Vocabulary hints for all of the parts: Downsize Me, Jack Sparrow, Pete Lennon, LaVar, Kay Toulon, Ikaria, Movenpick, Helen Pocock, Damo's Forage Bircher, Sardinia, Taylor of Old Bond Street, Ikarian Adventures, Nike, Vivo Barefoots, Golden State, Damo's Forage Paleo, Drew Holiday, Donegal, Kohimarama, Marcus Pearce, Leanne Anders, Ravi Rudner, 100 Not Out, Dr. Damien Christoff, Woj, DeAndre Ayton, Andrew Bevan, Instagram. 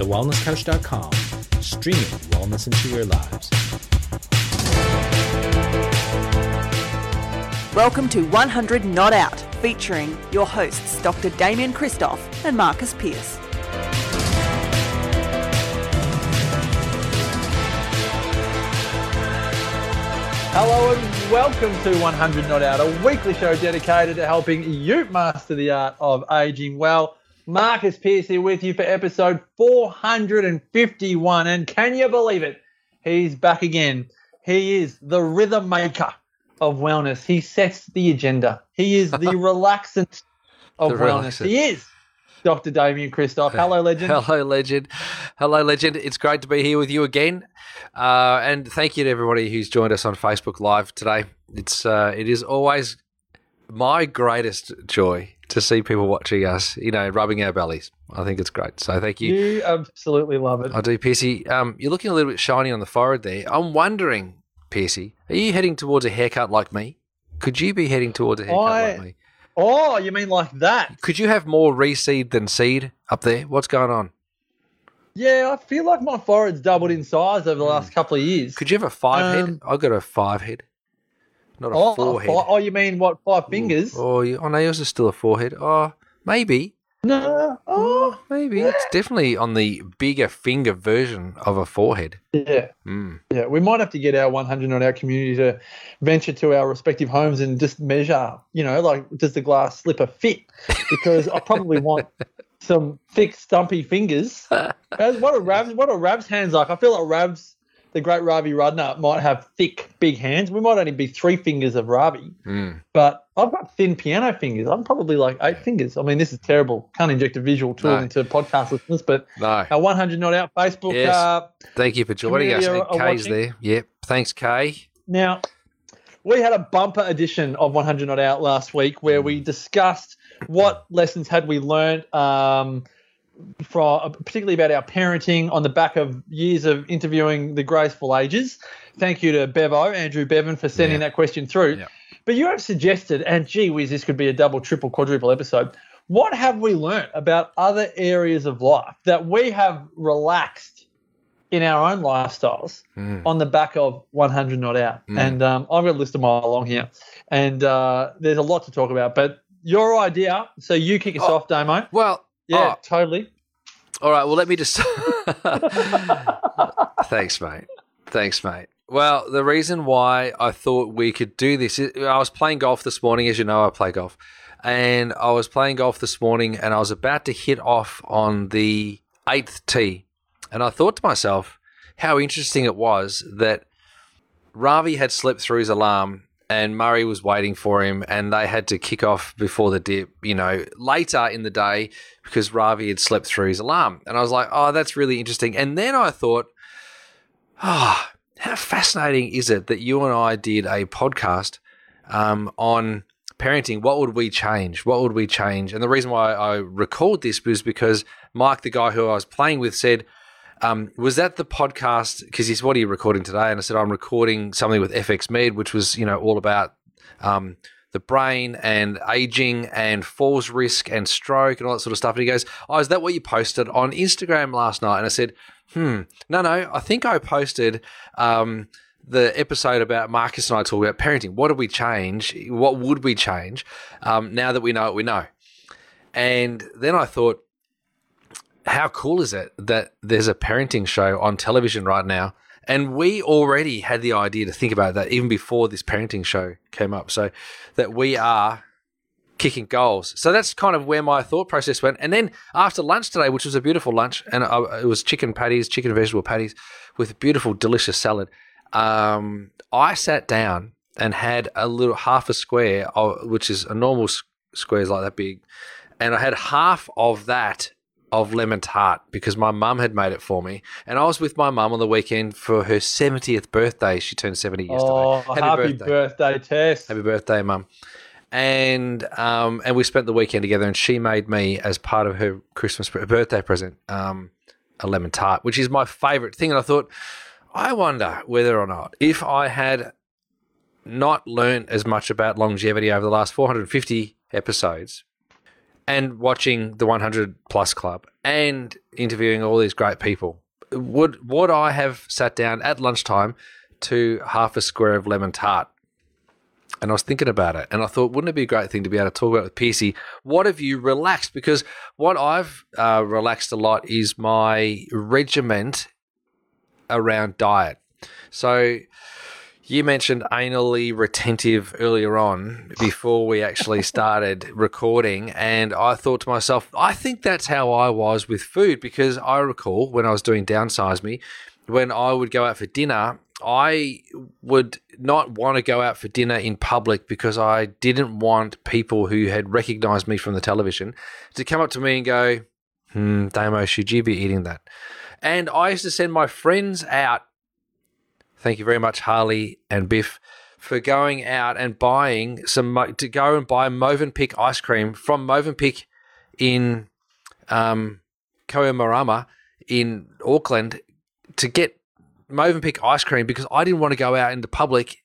TheWellnessCoach.com, streaming wellness into your lives. Welcome to 100 Not Out, featuring your hosts Dr. Damien Christoff and Marcus Pearce. Hello and welcome to 100 Not Out, a weekly show dedicated to helping you master the art of aging well. Marcus Pearce here with you for episode 451, and can you believe it? He's back again. He is the rhythm maker of wellness. He sets the agenda. He is the relaxant of wellness. He is Dr. Damien Christoff. Hello, legend. Hello, legend. It's great to be here with you again. And thank you to everybody who's joined us on Facebook Live today. It is always my greatest joy to see people watching us, you know, rubbing our bellies. I think it's great. So thank you. You absolutely love it. I do, Piercy. You're looking a little bit shiny on the forehead there. I'm wondering, Piercy, are you heading towards a haircut like me? Could you be heading towards a haircut like me? Oh, you mean like that? Could you have more reseed than seed up there? What's going on? Yeah, I feel like my forehead's doubled in size over the last couple of years. Could you have a five head? I've got a five head, not a forehead. Oh, you mean what, five fingers? No, yours is still a forehead. Oh, maybe. No. Oh, maybe. Yeah. It's definitely on the bigger finger version of a forehead. Yeah. Mm. Yeah, we might have to get our 100 on our community to venture to our respective homes and just measure, you know, like, does the glass slipper fit? Because I probably want some thick, stumpy fingers. What are Rav's hands like? I feel like Rav's, the great Ravi Rudner, might have thick, big hands. We might only be three fingers of Ravi, but I've got thin piano fingers. I'm probably like eight fingers. I mean, this is terrible. Can't inject a visual tool into podcast listeners, but our 100 Not Out Facebook. Yes. Thank you for joining us. Kay's there. Yep. Thanks, Kay. Now, we had a bumper edition of 100 Not Out last week where we discussed what lessons had we learned particularly about our parenting on the back of years of interviewing the graceful ages. Thank you to Bevo, Andrew Bevan, for sending that question through. Yeah. But you have suggested, and gee whiz, this could be a double, triple, quadruple episode, what have we learned about other areas of life that we have relaxed in our own lifestyles on the back of 100 Not Out? And I've got a list of mine along here, and there's a lot to talk about. But your idea, so you kick us off, Damo. Well, yeah, totally. All right, well, let me just – Thanks, mate. Well, the reason why I thought we could do this is I was playing golf this morning. As you know, I play golf. And I was playing golf this morning, and I was about to hit off on the eighth tee. And I thought to myself how interesting it was that Ravi had slept through his alarm and Murray was waiting for him, and they had to kick off before the dip, you know, later in the day because Ravi had slept through his alarm. And I was like, oh, that's really interesting. And then I thought, oh, how fascinating is it that you and I did a podcast on parenting? What would we change? And the reason why I recalled this was because Mike, the guy who I was playing with, said, was that the podcast? Because he's, what are you recording today? And I said, I'm recording something with FX Med, which was, you know, all about the brain and aging and falls risk and stroke and all that sort of stuff. And he goes, oh, is that what you posted on Instagram last night? And I said, no, I think I posted the episode about Marcus and I talking about parenting. What do we change? What would we change now that we know what we know? And then I thought, how cool is it that there's a parenting show on television right now? And we already had the idea to think about that even before this parenting show came up, so that we are kicking goals. So that's kind of where my thought process went. And then after lunch today, which was a beautiful lunch, and it was chicken and vegetable patties with beautiful, delicious salad, I sat down and had a little half a square, which is a normal square is like that big, and I had half of that of lemon tart because my mum had made it for me. And I was with my mum on the weekend for her 70th birthday. She turned 70 yesterday. Oh, happy birthday, Tess. Happy birthday, Mum. And we spent the weekend together, and she made me, as part of her birthday present, a lemon tart, which is my favourite thing. And I thought, I wonder whether or not if I had not learned as much about longevity over the last 450 episodes, and watching the 100 Plus Club and interviewing all these great people, would I have sat down at lunchtime to half a square of lemon tart? And I was thinking about it, and I thought, wouldn't it be a great thing to be able to talk about with Pearcey? What have you relaxed? Because what I've relaxed a lot is my regiment around diet. So you mentioned anally retentive earlier on before we actually started recording, and I thought to myself, I think that's how I was with food, because I recall when I was doing Downsize Me, when I would go out for dinner, I would not want to go out for dinner in public because I didn't want people who had recognized me from the television to come up to me and go, Damo, should you be eating that? And I used to send my friends out, thank you very much, Harley and Biff, for going out and buying to go and buy Movenpick ice cream from Movenpick in Kohimarama in Auckland to get Movenpick ice cream, because I didn't want to go out into public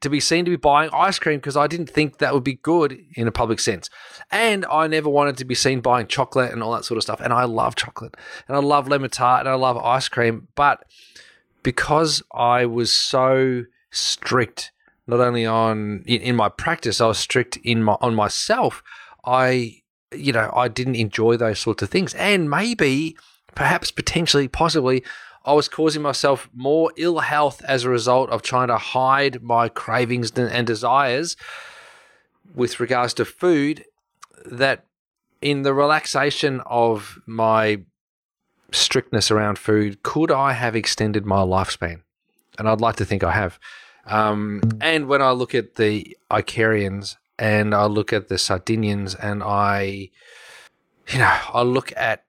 to be seen to be buying ice cream, because I didn't think that would be good in a public sense. And I never wanted to be seen buying chocolate and all that sort of stuff. And I love chocolate, and I love lemon tart, and I love ice cream. But because I was so strict, not only in my practice, I was strict on myself. I didn't enjoy those sorts of things. And maybe, perhaps, potentially, possibly, I was causing myself more ill health as a result of trying to hide my cravings and desires with regards to food, that in the relaxation of my strictness around food, could I have extended my lifespan? And I'd like to think I have. And when I look at the Ikarians and I look at the Sardinians and I look at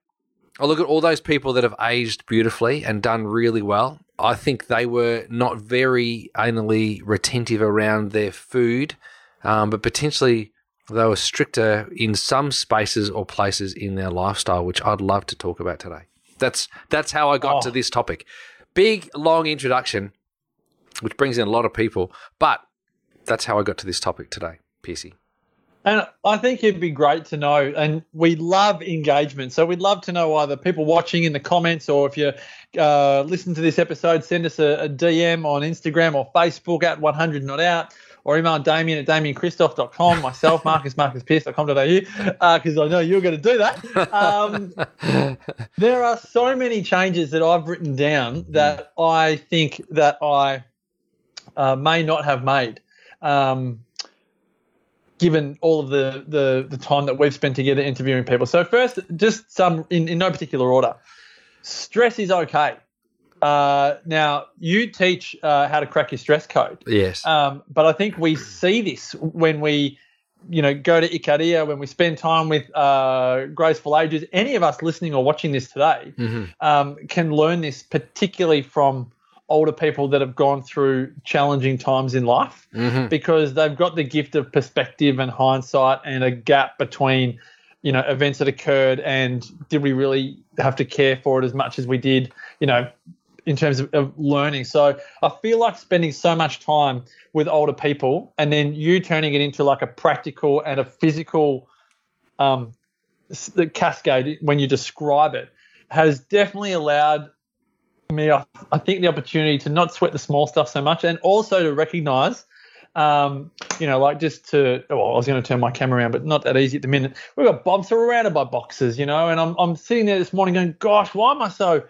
all those people that have aged beautifully and done really well. I think they were not very anally retentive around their food, but potentially they were stricter in some spaces or places in their lifestyle, which I'd love to talk about today. That's how I got to this topic. Big, long introduction, which brings in a lot of people, but that's how I got to this topic today, Pearcey. And I think it'd be great to know, and we love engagement, so we'd love to know either people watching in the comments, or if you listen to this episode, send us a DM on Instagram or Facebook at 100 Not Out, or email Damien at DamienChristoph.com, myself, marcus.pearce.com.au, because I know you're going to do that. There are so many changes that I've written down that I think that I may not have made. Given all of the time that we've spent together interviewing people. So first, just some in no particular order. Stress is okay. Now, you teach how to crack your stress code. Yes. But I think we see this when we, go to Ikaria, when we spend time with graceful ages. Any of us listening or watching this today can learn this, particularly from older people that have gone through challenging times in life, because they've got the gift of perspective and hindsight and a gap between, events that occurred and did we really have to care for it as much as we did, in terms of learning. So I feel like spending so much time with older people and then you turning it into like a practical and a physical cascade when you describe it has definitely allowed me, I think, the opportunity to not sweat the small stuff so much, and also to recognize, I was going to turn my camera around, but not that easy at the minute. We've got Bob surrounded by boxes, and I'm sitting there this morning going, gosh, why am I so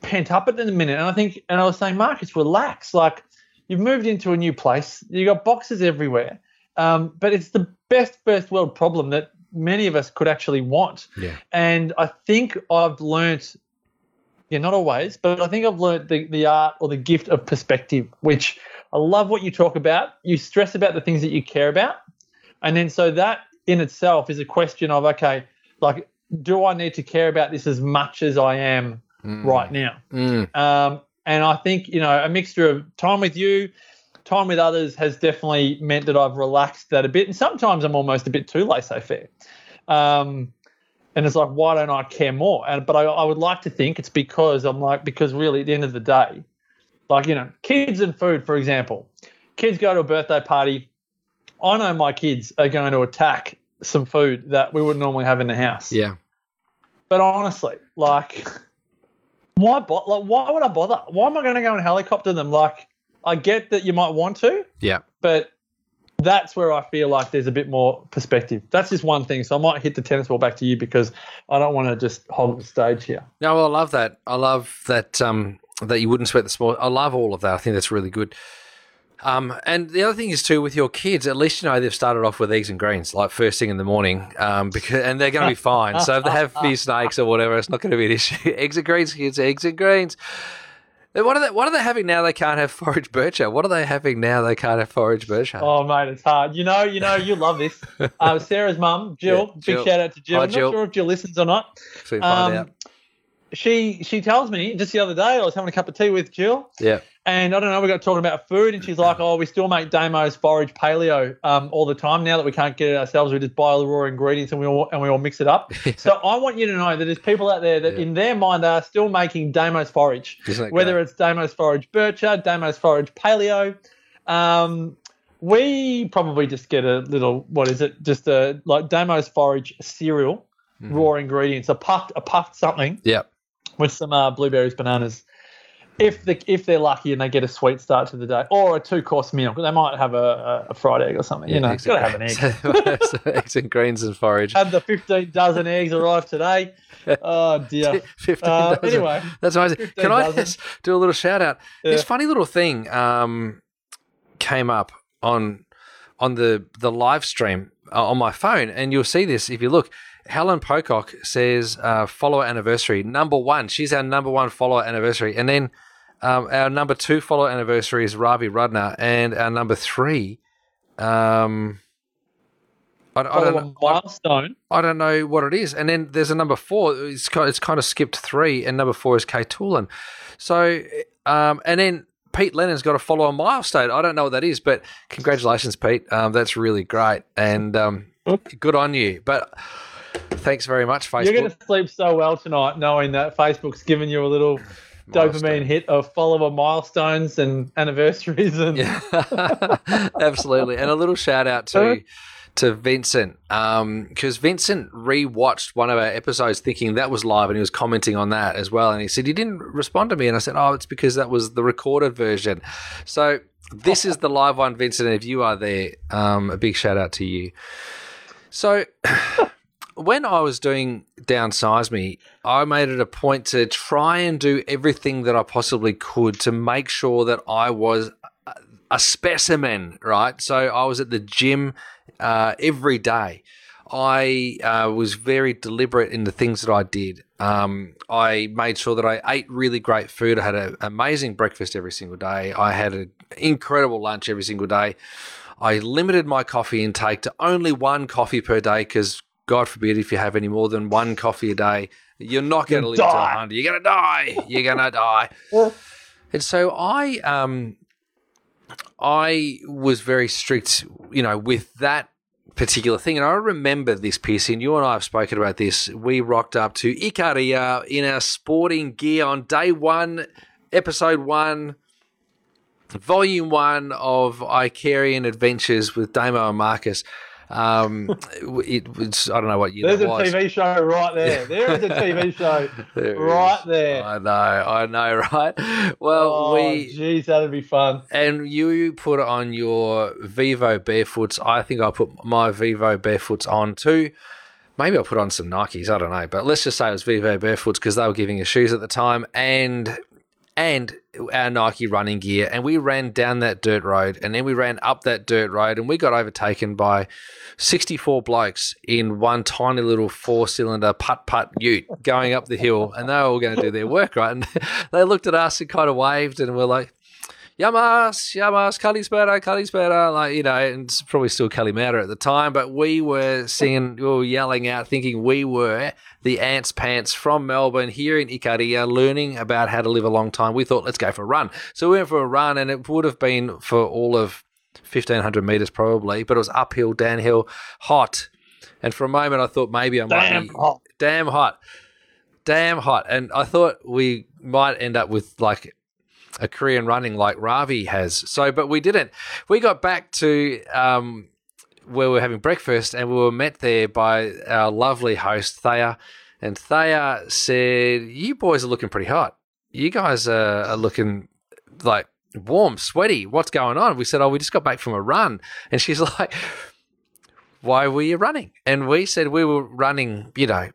pent up at the minute? And I was saying, Marcus, relax. Like, you've moved into a new place. You've got boxes everywhere. But it's the best first world problem that many of us could actually want. Yeah. And I think I've learnt, not always, but I think I've learned the art or the gift of perspective, which I love what you talk about. You stress about the things that you care about. And then so that in itself is a question of, okay, like, do I need to care about this as much as I am right now? And I think, a mixture of time with you, time with others has definitely meant that I've relaxed that a bit. And sometimes I'm almost a bit too laissez-faire. And it's like, why don't I care more? But I would like to think it's because really at the end of the day, like, kids and food, for example, kids go to a birthday party. I know my kids are going to attack some food that we wouldn't normally have in the house. Yeah. But honestly, like, why would I bother? Why am I going to go and helicopter them? Like, I get that you might want to. Yeah. But that's where I feel like there's a bit more perspective. That's just one thing. So I might hit the tennis ball back to you because I don't want to just hog the stage here. No, well, I love that. I love that that you wouldn't sweat the small. I love all of that. I think that's really good. And the other thing is too, with your kids, at least you know they've started off with eggs and greens, like first thing in the morning, because and they're going to be fine. So if they have a few snakes or whatever, it's not going to be an issue. Eggs and greens, kids, eggs and greens. What are they having now they can't have forage bircher? What are they having now they can't have forage bircher? Oh, mate, it's hard. You know, you love this. Sarah's mum, Jill, yeah, big shout out to Jill. Hi, Jill. I'm not sure if Jill listens or not. Soon find out. She tells me just the other day I was having a cup of tea with Jill. Yeah. And I don't know, we got talking about food and she's like, oh, we still make Damo's Forage Paleo all the time now that we can't get it ourselves. We just buy all the raw ingredients and we all mix it up. Yeah. So I want you to know that there's people out there that in their mind are still making Damo's Forage, whether it's Damo's Forage Bircher, Damo's Forage Paleo. We probably just get a little, like Damo's Forage cereal, raw ingredients, a puffed something. Yeah. With some blueberries, bananas, if they're lucky and they get a sweet start to the day, or a two-course meal, because they might have a fried egg or something. You know, it's got to have an egg. So eggs and greens and forage. Had the 15 dozen eggs arrived today. Oh, dear. 15 dozen. Anyway. That's amazing. Can I just do a little shout-out? Yeah. This funny little thing came up on the live stream on my phone, and you'll see this if you look. Helen Pocock says follower anniversary, number one. She's our number one follower anniversary. And then our number two follower anniversary is Ravi Rudner. And our number three, I don't know what it is. And then there's a number four. It's kind of skipped three. And number four is Kay Toulon. So, and then Pete Lennon's got a follower milestone. I don't know what that is, but congratulations, Pete. That's really great. And good on you. But... thanks very much, Facebook. You're going to sleep so well tonight knowing that Facebook's given you a little dopamine hit of follower milestones and anniversaries. And absolutely. And a little shout-out to Vincent because Vincent re-watched one of our episodes thinking that was live and he was commenting on that as well. And he said, you didn't respond to me. And I said, oh, it's because that was the recorded version. So this is the live one, Vincent. And if you are there, a big shout-out to you. So... when I was doing Downsize Me, I made it a point to try and do everything that I possibly could to make sure that I was a specimen, right? So I was at the gym every day. I was very deliberate in the things that I did. I made sure that I ate really great food. I had an amazing breakfast every single day. I had an incredible lunch every single day. I limited my coffee intake to only one coffee per day because God forbid if you have any more than one coffee a day, you're not going to live to 100. You're going to die. You're going to die. And so I was very strict, you know, with that particular thing. And I remember this, Pearce, and you and I have spoken about this. We rocked up to Ikaria in our sporting gear on day one, episode one, volume one of Ikarian Adventures with Damo and Marcus. I don't know what year that was. There's a TV show right there. There is a TV show right there. I know, right? Well, geez, that'd be fun. And you put on your Vivo Barefoots. I think I put my Vivo Barefoots on too. Maybe I'll put on some Nikes. I don't know. But let's just say it was Vivo Barefoots because they were giving us shoes at the time and our Nike running gear, and we ran down that dirt road, and then we ran up that dirt road, and we got overtaken by 64 blokes in one tiny little four-cylinder putt-putt ute going up the hill, and they were all going to do their work, right? And they looked at us and kind of waved, and we're like, Yamas, Kalispera, like, you know, and it's probably still Kalimata at the time, but we were yelling out, thinking we were the Ants Pants from Melbourne here in Ikaria, learning about how to live a long time. We thought, let's go for a run. So we went for a run, and it would have been for all of 1,500 metres probably, but it was uphill, downhill, hot. And for a moment I thought maybe I'm damn hot. And I thought we might end up with like a career in running like Ravi has. So, but we didn't. We got back to where we were having breakfast, and we were met there by our lovely host, Thea. And Thea said, you boys are looking pretty hot. You guys are looking like warm, sweaty. What's going on? We said, oh, we just got back from a run. And she's like, why were you running? And we said we were running, you know,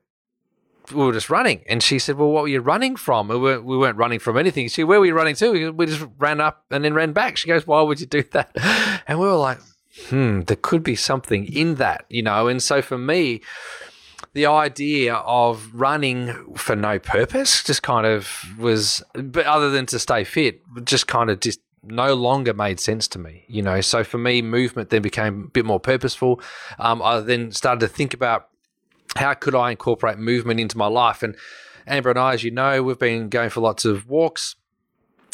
we were just running. And she said, well, what were you running from? We weren't running from anything. She said, where were you running to? We just ran up and then ran back. She goes, why would you do that? And we were like, there could be something in that, you know. And so for me, the idea of running for no purpose just kind of was, but other than to stay fit, just kind of just no longer made sense to me, you know. So for me, movement then became a bit more purposeful. I then started to think about how could I incorporate movement into my life. And Amber and I, as you know, we've been going for lots of walks.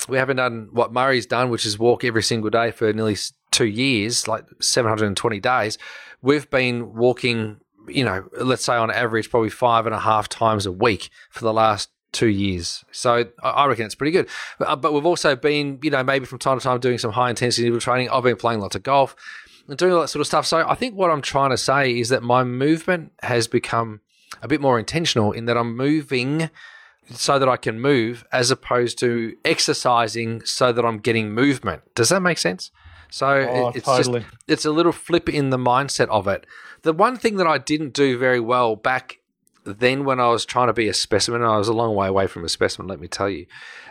We haven't done what Murray's done, which is walk every single day for nearly 2 years, like 720 days. We've been walking, you know, let's say on average probably 5.5 times a week for the last 2 years. So I reckon it's pretty good. But we've also been, you know, maybe from time to time doing some high-intensity interval training. I've been playing lots of golf and doing all that sort of stuff. So I think what I'm trying to say is that my movement has become a bit more intentional in that I'm moving so that I can move as opposed to exercising so that I'm getting movement. Does that make sense? So totally. It's a little flip in the mindset of it. The one thing that I didn't do very well back then when I was trying to be a specimen, and I was a long way away from a specimen, let me tell you.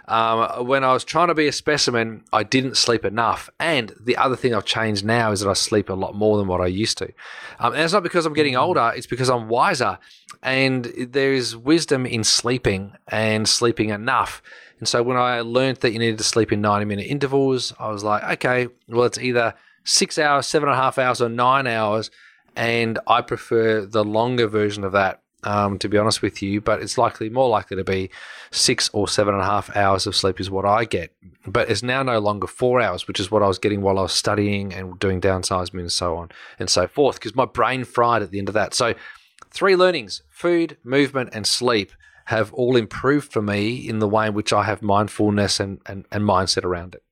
When I was trying to be a specimen, I didn't sleep enough. And the other thing I've changed now is that I sleep a lot more than what I used to. And it's not because I'm getting older, it's because I'm wiser. And there is wisdom in sleeping and sleeping enough. And so when I learned that you needed to sleep in 90-minute intervals, I was like, okay, well, it's either 6 hours, 7.5 hours, or 9 hours. And I prefer the longer version of that, to be honest with you. But it's more likely to be 6 or 7.5 hours of sleep is what I get. But it's now no longer 4 hours, which is what I was getting while I was studying and doing Downsize Me and so on and so forth, because my brain fried at the end of that. So 3 learnings: food, movement, and sleep have all improved for me in the way in which I have mindfulness and mindset around it.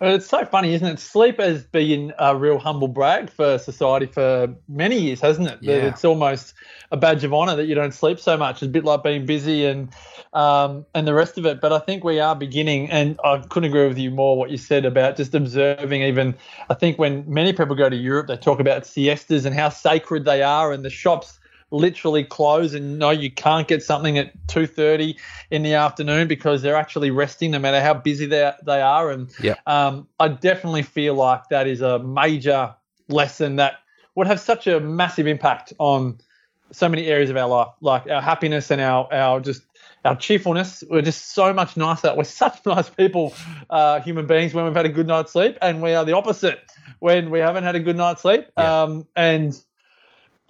It's so funny, isn't it? Sleep has been a real humble brag for society for many years, hasn't it? Yeah. It's almost a badge of honour that you don't sleep so much. It's a bit like being busy and the rest of it. But I think we are beginning, and I couldn't agree with you more what you said about just observing even. I think when many people go to Europe, they talk about siestas and how sacred they are, and the shops literally close, and no, you can't get something at 2:30 in the afternoon because they're actually resting, no matter how busy they are. And yeah. I definitely feel like that is a major lesson that would have such a massive impact on so many areas of our life, like our happiness and our cheerfulness. We're just so much nicer. We're such nice people, human beings, when we've had a good night's sleep, and we are the opposite when we haven't had a good night's sleep. Yeah. And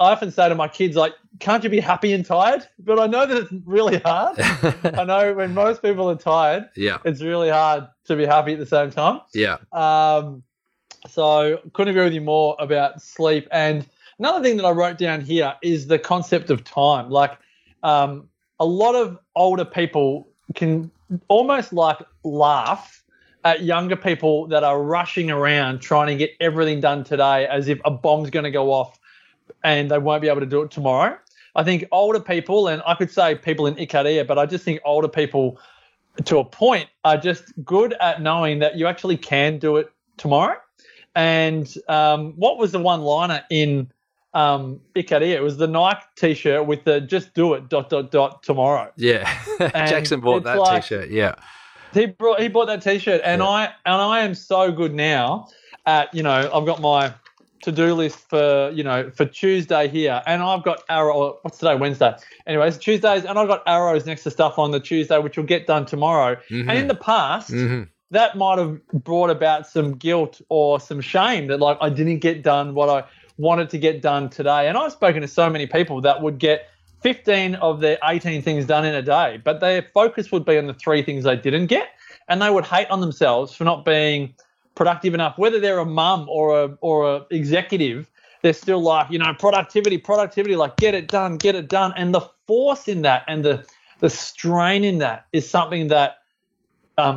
I often say to my kids, like, can't you be happy and tired? But I know that it's really hard. I know when most people are tired, yeah, it's really hard to be happy at the same time. Yeah. So couldn't agree with you more about sleep. And another thing that I wrote down here is the concept of time. Like, a lot of older people can almost like laugh at younger people that are rushing around trying to get everything done today as if a bomb's going to go off and they won't be able to do it tomorrow. I think older people, and I could say people in Ikaria, but I just think older people to a point are just good at knowing that you actually can do it tomorrow. And what was the one-liner in Ikaria? It was the Nike T-shirt with the just do it ... tomorrow. Yeah, Jackson bought that T-shirt, yeah. He bought that T-shirt, and yeah. I am so good now at, you know, I've got my to-do list for Tuesday here, and I've got arrow. What's today? Wednesday. Anyways, Tuesdays, and I've got arrows next to stuff on the Tuesday, which will get done tomorrow. Mm-hmm. And in the past, that might have brought about some guilt or some shame that, like, I didn't get done what I wanted to get done today. And I've spoken to so many people that would get 15 of their 18 things done in a day, but their focus would be on the 3 things they didn't get, and they would hate on themselves for not being productive enough. Whether they're a mum or a executive, they're still like, you know, productivity, like get it done. And the force in that and the strain in that is something that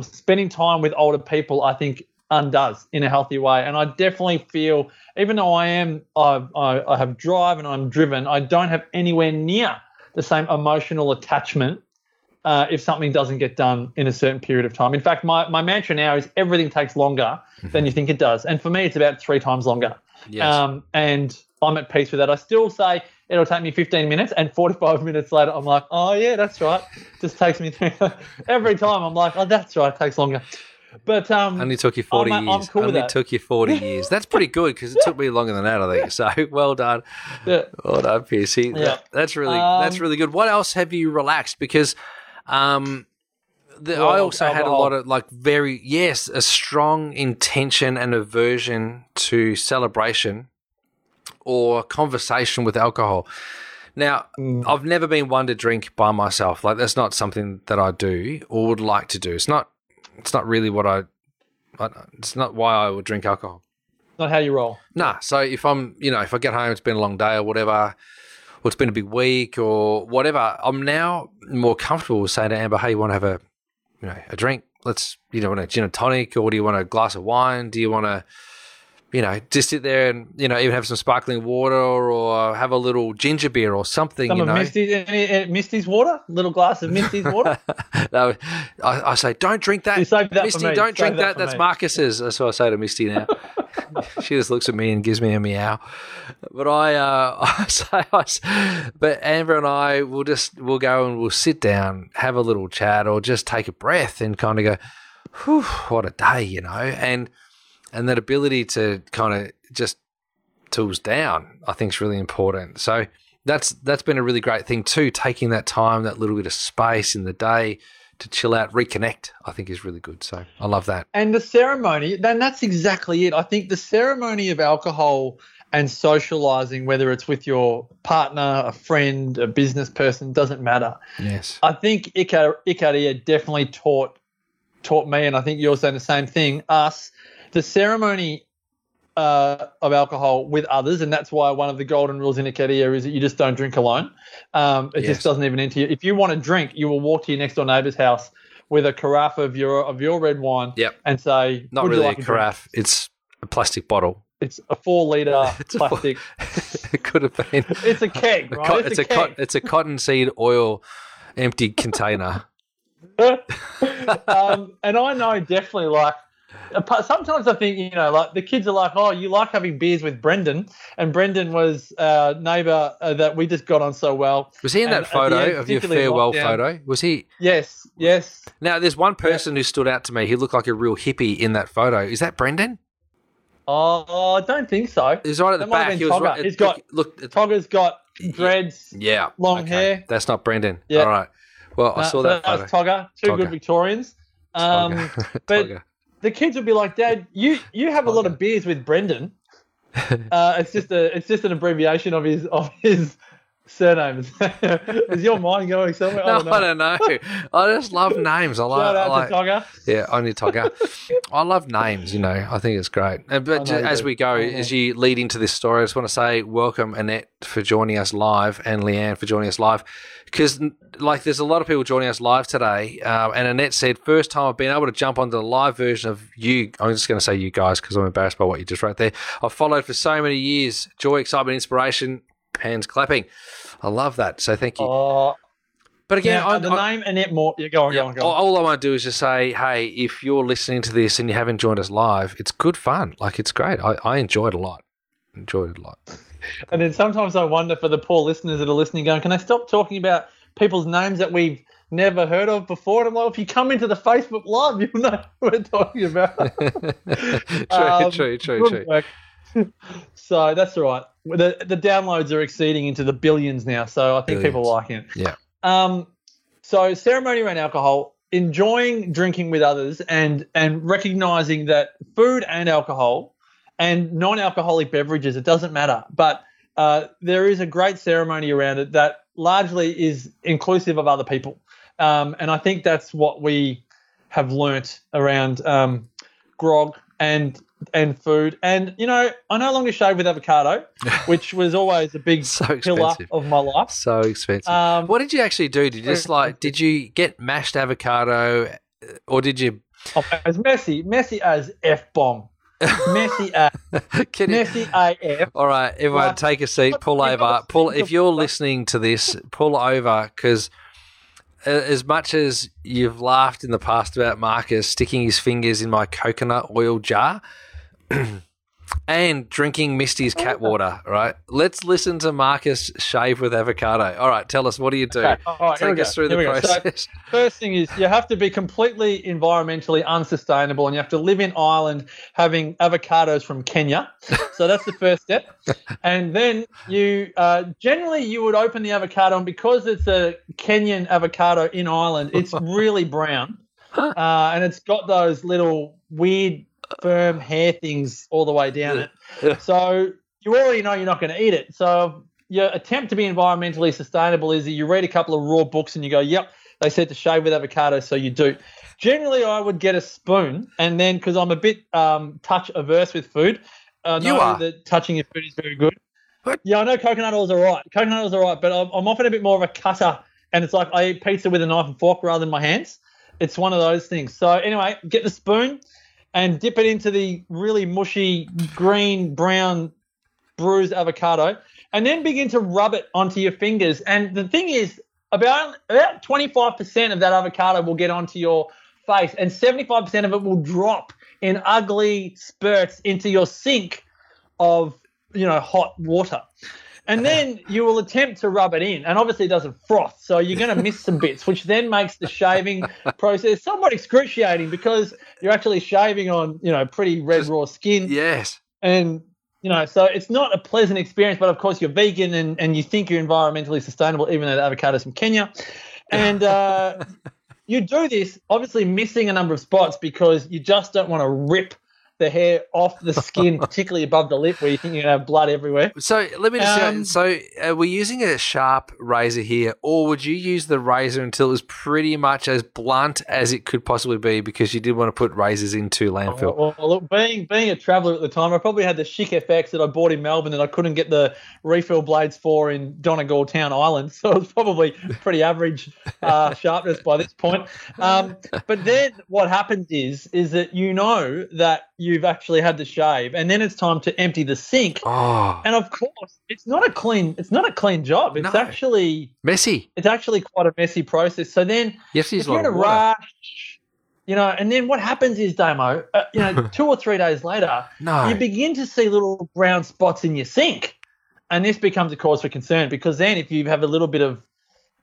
spending time with older people, I think, undoes in a healthy way. And I definitely feel, even though I have drive and I'm driven, I don't have anywhere near the same emotional attachment if something doesn't get done in a certain period of time. In fact, my mantra now is everything takes longer than you think it does. And for me, it's about 3 times longer. Yes. And I'm at peace with that. I still say it'll take me 15 minutes, and 45 minutes later, I'm like, oh, yeah, that's right. Just takes me through. Every time I'm like, oh, that's right, it takes longer. But only took you 40 years. I'm cool with that. Only took you 40 years. That's pretty good because it took me longer than that, I think. So well done. Yeah. Well done, Pearce. Yeah. That's really good. What else have you relaxed? Because I also had a lot of a strong intention and aversion to celebration or conversation with alcohol. Now, I've never been one to drink by myself. Like, that's not something that I do or would like to do. It's not really what it's not why I would drink alcohol. Not how you roll. Nah. So if if I get home, it's been a long day or whatever, or it's been a big week or whatever, I'm now more comfortable with saying to Amber, hey, you want to have a drink? Let's, want a gin and tonic, or do you want a glass of wine? Do you want to, just sit there and, even have some sparkling water or have a little ginger beer or something, Misty's water, little glass of Misty's water. No, I say, don't drink that. Misty, don't drink that. That's Marcus's. That's what I say to Misty now. She just looks at me and gives me a meow. But but Amber and I will go and we'll sit down, have a little chat or just take a breath and kind of go, whew, what a day, And that ability to kind of just tools down, I think, is really important. So that's been a really great thing too, taking that time, that little bit of space in the day to chill out, reconnect, I think is really good. So I love that. And the ceremony, then that's exactly it. I think the ceremony of alcohol and socializing, whether it's with your partner, a friend, a business person, doesn't matter. Yes. I think Ikaria definitely taught me, and I think you're saying the same thing, us, the ceremony of alcohol with others, and that's why one of the golden rules in Ikaria is that you just don't drink alone. Just doesn't even enter you. If you want to drink, you will walk to your next-door neighbour's house with a carafe of your red wine and say, not really a carafe, it's a plastic bottle. It's a 4-litre plastic. It could have been. It's a keg, right? It's a cottonseed oil empty container. And I know definitely sometimes I think, the kids are like, oh, you like having beers with Brendan. And Brendan was a neighbour that we just got on so well. Was he in that photo of your farewell photo? Was he? Yes. Now, there's one person who stood out to me. He looked like a real hippie in that photo. Is that Brendan? Oh, I don't think so. He's right at the back. He was right. Togger's got dreads, long hair. That's not Brendan. Yeah. All right. Well, I saw that photo. That's Togger, two good Victorians. Togger. The kids would be like, Dad, you have a lot of beers with Brendan. It's just an abbreviation of his surname. Is your mind going somewhere? I don't know. I just love names. Shout out to Togger. Yeah, only Togger. I love names. I think it's great. But as you lead into this story, I just want to say welcome Annette for joining us live and Leanne for joining us live, because there's a lot of people joining us live today. And Annette said, first time I've been able to jump onto the live version of you. I'm just going to say you guys because I'm embarrassed by what you just wrote there. I've followed for so many years. Joy, excitement, inspiration. Hands clapping. I love that. So thank you. But again, name Annette Moore. Go on. All I want to do is just say, hey, if you're listening to this and you haven't joined us live, it's good fun. It's great. I enjoyed a lot. And then sometimes I wonder for the poor listeners that are listening going, can I stop talking about people's names that we've never heard of before? And I'm like, if you come into the Facebook Live, you'll know what we're talking about. True. Work. So that's all right. The downloads are exceeding into the billions now, so I think people like it. Yeah. So ceremony around alcohol, enjoying drinking with others and recognizing that food and alcohol and non-alcoholic beverages, it doesn't matter. But there is a great ceremony around it that largely is inclusive of other people. And I think that's what we have learnt around grog and food. And, I no longer shave with avocado, which was always a big pillar of my life. So expensive. What did you actually do? Did you get mashed avocado or did you As messy as F-bomb. Messy AF. Messy AF. All right, everyone, take a seat, pull over. Pull. If you're listening to this, pull over, because as much as you've laughed in the past about Marcus sticking his fingers in my coconut oil jar and drinking Misty's cat water, right? Let's listen to Marcus shave with avocado. All right, tell us, what do you do? Okay. Right, take us through the process. So, first thing is you have to be completely environmentally unsustainable, and you have to live in Ireland having avocados from Kenya. So that's the first step. And then you generally you would open the avocado, and because it's a Kenyan avocado in Ireland, it's really brown, and it's got those little weird firm hair things all the way down it. So you already know you're not going to eat it. So your attempt to be environmentally sustainable is that you read a couple of raw books and you go, yep, they said to shave with avocado, so you do. Generally, I would get a spoon, and then because I'm a bit touch averse with food, that touching your food is very good. What? Yeah, I know coconut oil's all right. Coconut oil's all right, but I'm often a bit more of a cutter, and it's like I eat pizza with a knife and fork rather than my hands. It's one of those things. So anyway, get the spoon and dip it into the really mushy green, brown, bruised avocado, and then begin to rub it onto your fingers. And the thing is, about 25% of that avocado will get onto your face, and 75% of it will drop in ugly spurts into your sink of, hot water. And then you will attempt to rub it in, and obviously it doesn't froth, so you're going to miss some bits, which then makes the shaving process somewhat excruciating, because you're actually shaving on, pretty red, raw skin. Yes. And, so it's not a pleasant experience, but, of course, you're vegan and you think you're environmentally sustainable, even though the avocado's from Kenya. And you do this, obviously missing a number of spots because you just don't want to rip the hair off the skin, particularly above the lip, where you think you're going to have blood everywhere. So let me just say, so we're using a sharp razor here, or would you use the razor until it was pretty much as blunt as it could possibly be, because you did want to put razors into landfill? Well, look, being a traveller at the time, I probably had the Chic FX that I bought in Melbourne that I couldn't get the refill blades for in Donegal Town Island, so it was probably pretty average sharpness by this point. But then what happens is that you know that you've actually had the shave, and then it's time to empty the sink. Oh. And of course, it's not a clean job. It's actually messy. It's actually quite a messy process. So then you're in a rush, and then what happens is, Damo, 2 or 3 days later, you begin to see little brown spots in your sink. And this becomes a cause for concern, because then if you have a little bit of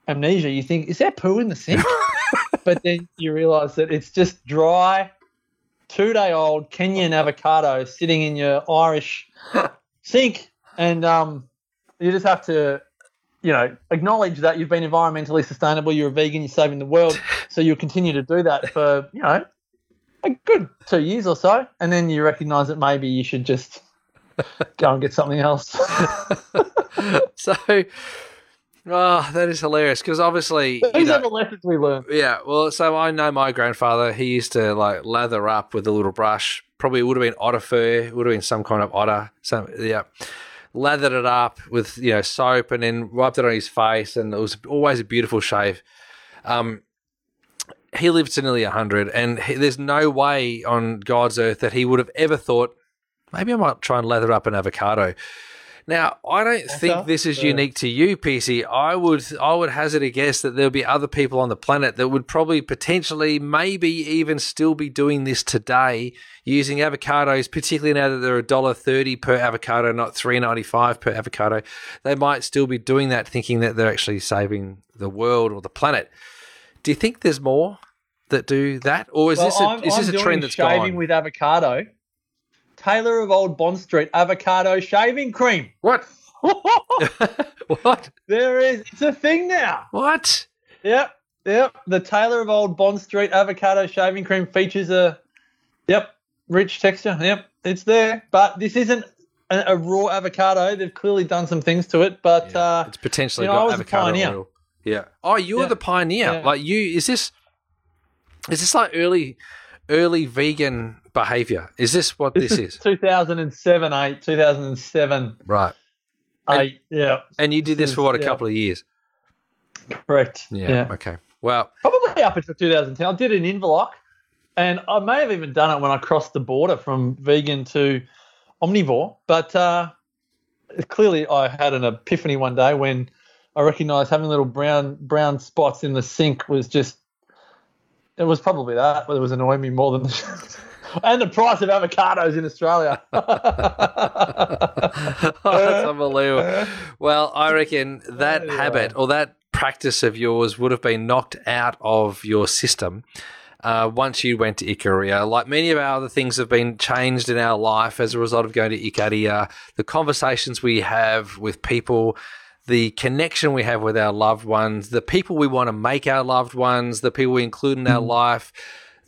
amnesia, you think, is there poo in the sink? But then you realize that it's just dry, 2-day-old Kenyan avocado sitting in your Irish sink, and you just have to, acknowledge that you've been environmentally sustainable, you're a vegan, you're saving the world, so you'll continue to do that for, a good 2 years or so, and then you recognise that maybe you should just go and get something else. Oh, that is hilarious, because obviously these are the lessons we learn. Yeah, well, so I know my grandfather, he used to lather up with a little brush. Probably would have been otter fur, would have been some kind of otter. Lathered it up with soap and then wiped it on his face, and it was always a beautiful shave. He lived to nearly 100, and there's no way on God's earth that he would have ever thought, maybe I might try and lather up an avocado. Now, I don't think this is unique to you, PC. I would hazard a guess that there'll be other people on the planet that would probably potentially maybe even still be doing this today, using avocados, particularly now that they're $1.30 per avocado, not $3.95 per avocado. They might still be doing that, thinking that they're actually saving the world or the planet. Do you think there's more that do that? Or is this a trend that's gone? I'm shaving with avocado. Taylor of Old Bond Street avocado shaving cream. What? What? There is. It's a thing now. What? Yep. The Taylor of Old Bond Street avocado shaving cream features rich texture. Yep, it's there. But this isn't a raw avocado. They've clearly done some things to it. But it's potentially got avocado oil. Yeah. Oh, you're the pioneer. Yeah. Is this like early vegan behavior? Is this what this is? 2007. Right. And you did this for what, a couple of years? Correct. Yeah. Okay. Well, probably up until 2010. I did it in Inverloch. And I may have even done it when I crossed the border from vegan to omnivore. But clearly I had an epiphany one day when I recognised having little brown spots in the sink was just – it was probably that, but it was annoying me more than the – and the price of avocados in Australia. Oh, that's unbelievable. Well, I reckon that habit or that practice of yours would have been knocked out of your system once you went to Ikaria. Like many of our other things have been changed in our life as a result of going to Ikaria, the conversations we have with people, the connection we have with our loved ones, the people we want to make our loved ones, the people we include in our life,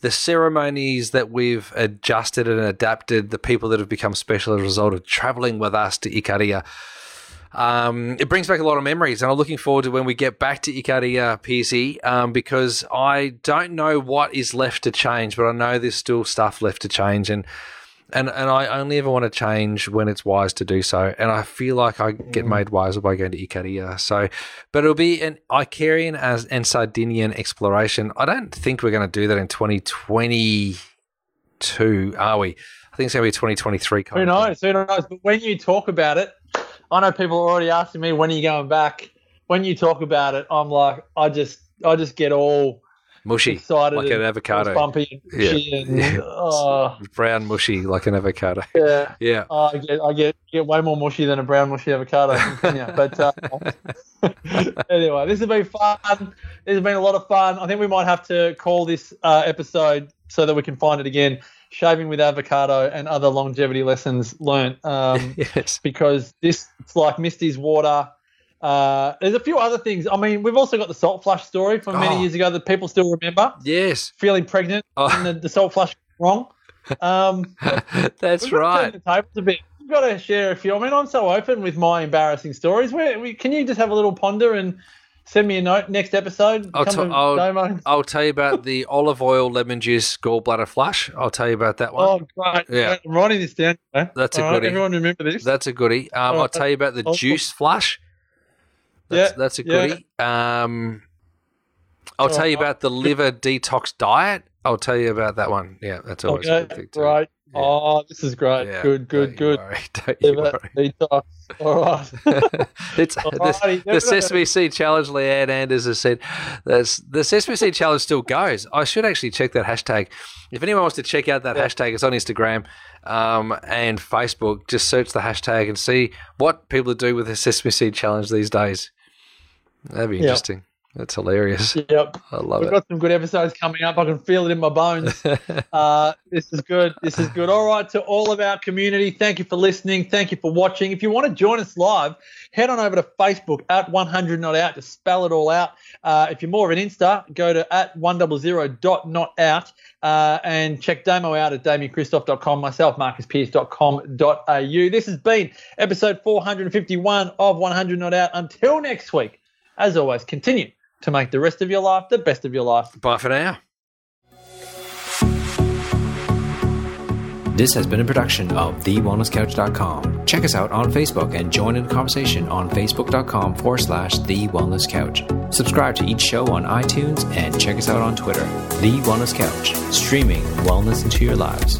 the ceremonies that we've adjusted and adapted, the people that have become special as a result of traveling with us to Ikaria. It brings back a lot of memories, and I'm looking forward to when we get back to Ikaria, Pearce, because I don't know what is left to change, but I know there's still stuff left to change, and I only ever want to change when it's wise to do so, and I feel like I get made wiser by going to Ikaria. So, but it'll be an Ikarian and Sardinian exploration. I don't think we're going to do that in 2022, are we? I think it's going to be 2023. Who knows? But when you talk about it, I know people are already asking me, when are you going back? When you talk about it, I'm like, I just get all mushy, excited, like an avocado. Bumpy and mushy and brown mushy, like an avocado. Yeah. I get way more mushy than a brown mushy avocado. But anyway, this has been fun. This has been a lot of fun. I think we might have to call this episode so that we can find it again, Shaving with Avocado and Other Longevity Lessons Learned. Yes. Because this, it's like Misty's Water. There's a few other things. I mean, we've also got the salt flush story from many years ago that people still remember. Yes. Feeling pregnant and the salt flush wrong. That's right. We've got to turn the tables a bit. We've got to share a few. I mean, I'm so open with my embarrassing stories. Can you just have a little ponder and send me a note next episode? I'll tell you about the olive oil, lemon juice, gallbladder flush. I'll tell you about that one. Oh, great. Yeah. I'm writing this down. That's all a goodie. Right, everyone remember this. That's a goodie. I'll tell you about the juice flush. That's a goodie. Yeah. I'll tell you about the liver detox diet. I'll tell you about that one. Yeah, that's always a good thing too. Right. Yeah. Oh, this is great. Yeah. Good. Don't you worry. Detox. All right. The Sesame Seed Challenge, Leanne Anders has said, the Sesame Seed Challenge still goes. I should actually check that hashtag. If anyone wants to check out that hashtag, it's on Instagram and Facebook. Just search the hashtag and see what people do with the Sesame Seed Challenge these days. That'd be interesting. That's hilarious. Yep. I love it. We've got some good episodes coming up. I can feel it in my bones. This is good. All right, to all of our community, thank you for listening. Thank you for watching. If you want to join us live, head on over to Facebook at 100 Not Out to spell it all out. If you're more of an Insta, go to at 100.notout and check Damo out at DamienChristoph.com, myself, MarcusPearce.com.au. This has been episode 451 of 100 Not Out. Until next week, as always, continue to make the rest of your life the best of your life. Bye for now. This has been a production of TheWellnessCouch.com. Check us out on Facebook and join in the conversation on Facebook.com/TheWellnessCouch. Subscribe to each show on iTunes and check us out on Twitter. The Wellness Couch, streaming wellness into your lives.